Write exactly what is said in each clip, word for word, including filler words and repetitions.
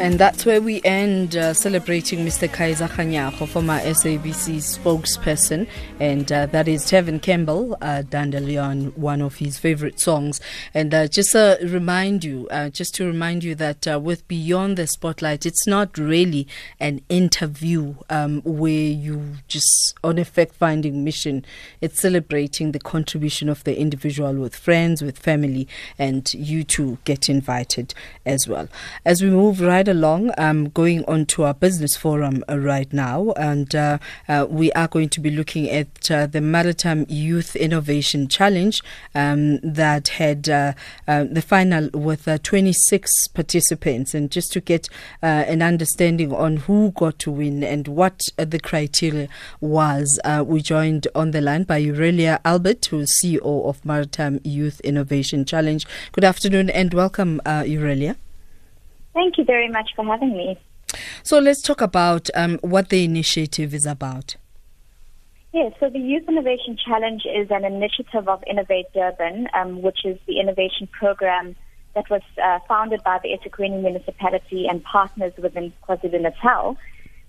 And that's where we end uh, celebrating Mister Kaiza Kanyako, former S A B C spokesperson. And uh, that is Tevin Campbell, uh, Dandelion, one of his favorite songs. And uh, just to uh, remind you, uh, just to remind you that uh, with Beyond the Spotlight, it's not really an interview um, where you just on a fact-finding mission. It's celebrating the contribution of the individual with friends, with family, and you too get invited as well. As we move right along, um, going on to our business forum uh, right now, and uh, uh, we are going to be looking at uh, the Maritime Youth Innovation Challenge um, that had uh, uh, the final with uh, twenty-six participants, and just to get uh, an understanding on who got to win and what uh, the criteria was, uh, we joined on the line by Aurelia Albert, who is C E O of Maritime Youth Innovation Challenge. Good afternoon and welcome, uh, Aurelia. Thank you very much for having me. So let's talk about um, what the initiative is about. Yes, yeah, so the Youth Innovation Challenge is an initiative of Innovate Durban, um, which is the innovation program that was uh, founded by the eThekwini municipality and partners within KwaZulu Natal.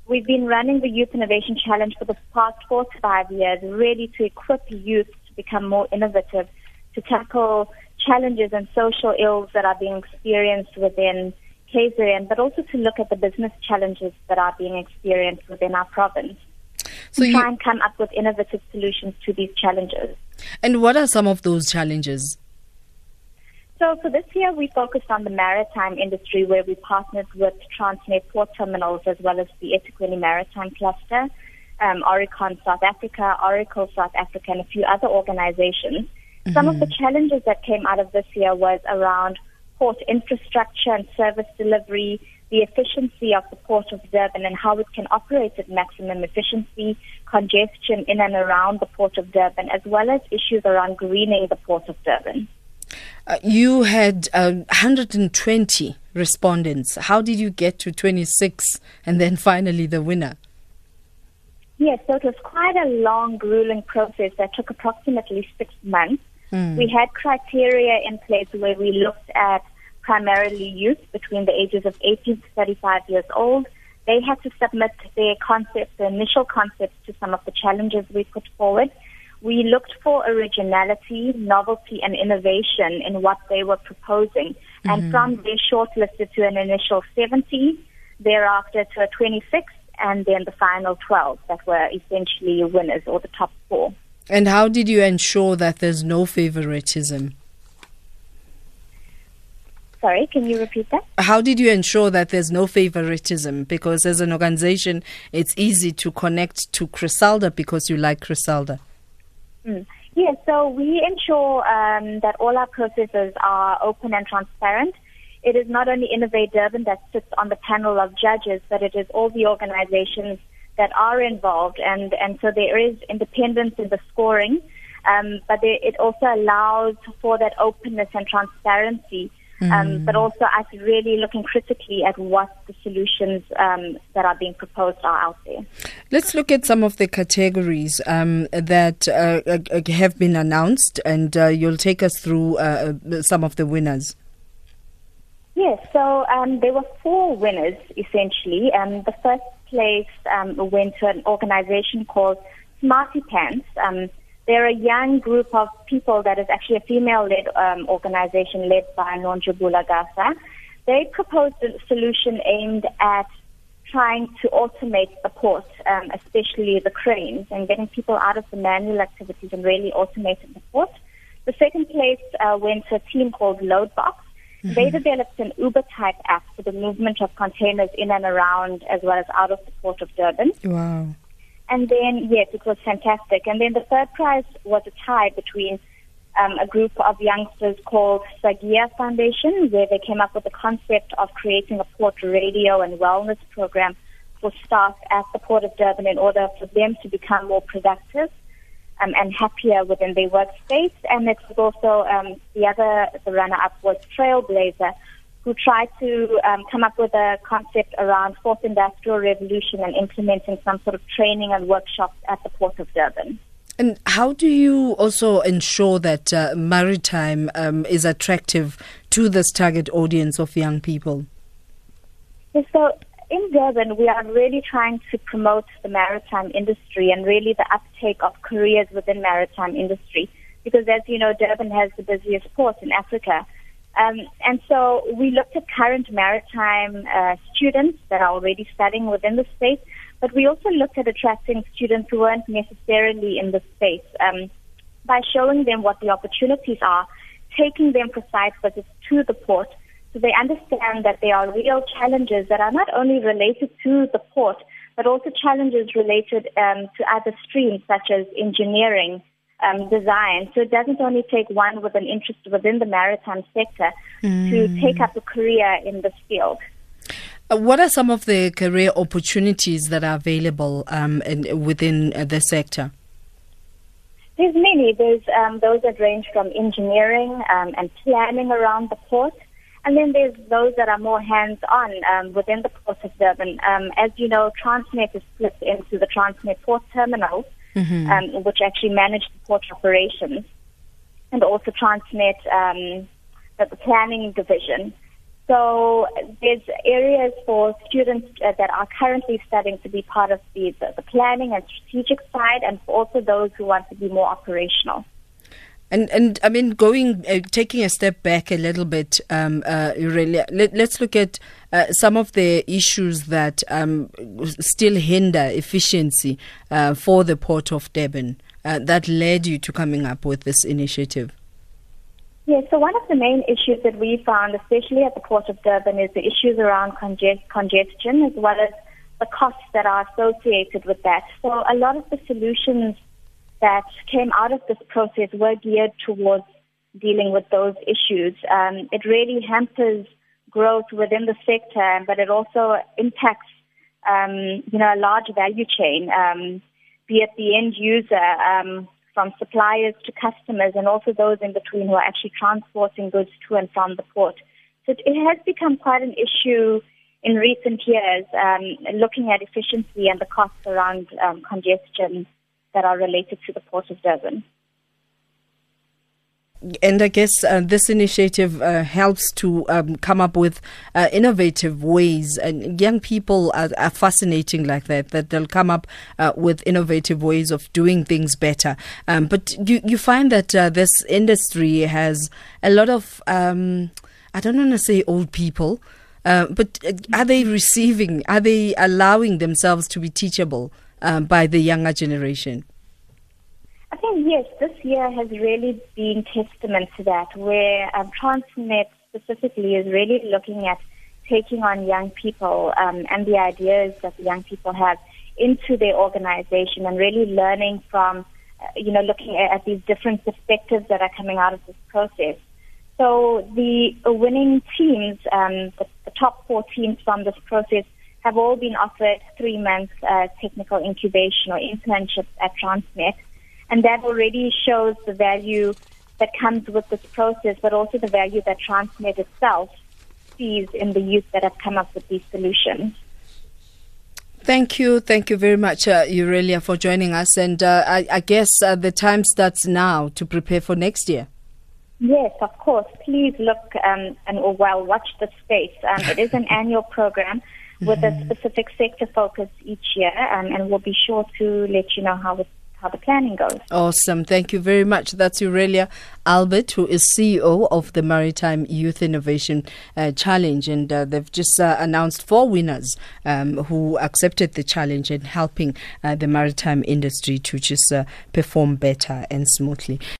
We've been running the Youth Innovation Challenge for the past four to five years, really to equip youth to become more innovative, to tackle challenges and social ills that are being experienced within K Z N, but also to look at the business challenges that are being experienced within our province. So you try and come up with innovative solutions to these challenges. And what are some of those challenges? So for this year, we focused on the maritime industry, where we partnered with Transnet Port Terminals as well as the eThekwini Maritime Cluster, um, Oricon South Africa, Oracle South Africa, and a few other organizations. Mm-hmm. Some of the challenges that came out of this year was around port infrastructure and service delivery, the efficiency of the Port of Durban and how it can operate at maximum efficiency, congestion in and around the Port of Durban, as well as issues around greening the Port of Durban. Uh, you had um, one hundred twenty respondents. How did you get to twenty-six and then finally the winner? Yes, so it was quite a long, grueling process that took approximately six months. Mm. We had criteria in place where we looked at primarily youth between the ages of eighteen to thirty-five years old. They had to submit their concepts, their initial concepts, to some of the challenges we put forward. We looked for originality, novelty, and innovation in what they were proposing. Mm-hmm. And from there, shortlisted to an initial seventy, thereafter to a twenty-six, and then the final twelve that were essentially winners or the top four. And how did you ensure that there's no favoritism? Sorry, can you repeat that? How did you ensure that there's no favoritism? Because as an organization, it's easy to connect to Crisalda because you like Crisalda. Mm. Yeah, so we ensure um, that all our processes are open and transparent. It is not only Innovate Durban that sits on the panel of judges, but it is all the organizations that are involved, and, and so there is independence in the scoring, um, but there, it also allows for that openness and transparency, um, mm. but also us really looking critically at what the solutions um, that are being proposed are out there. Let's look at some of the categories um, that uh, have been announced, and uh, you'll take us through uh, some of the winners. Yes, so um, there were four winners, essentially. Um, the first place um, went to an organization called Smarty Pants. Um, they're a young group of people that is actually a female-led um, organization led by Nongibula Gaza. They proposed a solution aimed at trying to automate the port, um, especially the cranes, and getting people out of the manual activities and really automating the port. The second place uh, went to a team called Loadbox. Mm-hmm. They developed an Uber-type app for the movement of containers in and around as well as out of the Port of Durban. Wow. And then, yes, it was fantastic. And then the third prize was a tie between um, a group of youngsters called Sagia Foundation, where they came up with the concept of creating a port radio and wellness program for staff at the Port of Durban in order for them to become more productive Um, and happier within their workspace. And it was also um, the other the runner-up was Trailblazer, who tried to um, come up with a concept around fourth industrial revolution and implementing some sort of training and workshops at the Port of Durban. And how do you also ensure that uh, maritime um, is attractive to this target audience of young people? Yes, so in Durban, we are really trying to promote the maritime industry and really the uptake of careers within maritime industry, because as you know, Durban has the busiest port in Africa. Um, and so we looked at current maritime uh, students that are already studying within the space, but we also looked at attracting students who weren't necessarily in the space um, by showing them what the opportunities are, taking them for site visits to the port, so they understand that there are real challenges that are not only related to the port, but also challenges related um, to other streams such as engineering, Um, design. So it doesn't only take one with an interest within the maritime sector mm. to take up a career in this field. What are some of the career opportunities that are available um, in, within the sector? There's many. There's um, those that range from engineering um, and planning around the port. And then there's those that are more hands-on um, within the Port of Durban. Um, as you know, Transnet is split into the Transnet Port Terminals, Mm-hmm. Um, which actually manage the port operations, and also Transnet um, the planning division. So there's areas for students uh, that are currently studying to be part of the, the, the planning and strategic side, and also those who want to be more operational. And and I mean, going uh, taking a step back a little bit, um, uh, really, let, let's look at uh, some of the issues that um, still hinder efficiency uh, for the Port of Durban uh, that led you to coming up with this initiative. Yes, yeah, so one of the main issues that we found, especially at the Port of Durban, is the issues around conge- congestion as well as the costs that are associated with that. So a lot of the solutions that came out of this process were geared towards dealing with those issues. Um, it really hampers growth within the sector, but it also impacts, um, you know, a large value chain, um, be it the end user, um, from suppliers to customers, and also those in between who are actually transporting goods to and from the port. So it has become quite an issue in recent years, um, looking at efficiency and the costs around um, congestion that are related to the Port of Durban. And I guess uh, this initiative uh, helps to um, come up with uh, innovative ways. And young people are, are fascinating like that, that they'll come up uh, with innovative ways of doing things better. Um, but you, you find that uh, this industry has a lot of, um, I don't want to say old people, uh, but are they receiving, are they allowing themselves to be teachable Um, by the younger generation? I think, yes, this year has really been testament to that, where um, Transnet specifically is really looking at taking on young people um, and the ideas that the young people have into their organization, and really learning from, uh, you know, looking at, at these different perspectives that are coming out of this process. So the winning teams, um, the, the top four teams from this process, have all been offered three months uh, technical incubation or internships at Transnet. And that already shows the value that comes with this process, but also the value that Transnet itself sees in the youth that have come up with these solutions. Thank you. Thank you very much, uh, Aurelia, for joining us. And uh, I, I guess uh, the time starts now to prepare for next year. Yes, of course. Please look um, and or well, watch the space. Um, it is an annual program with a specific sector focus each year, um, and we'll be sure to let you know how the, how the planning goes. Awesome. Thank you very much. That's Aurelia Albert, who is C E O of the Maritime Youth Innovation uh, Challenge, and uh, they've just uh, announced four winners um, who accepted the challenge in helping uh, the maritime industry to just uh, perform better and smoothly.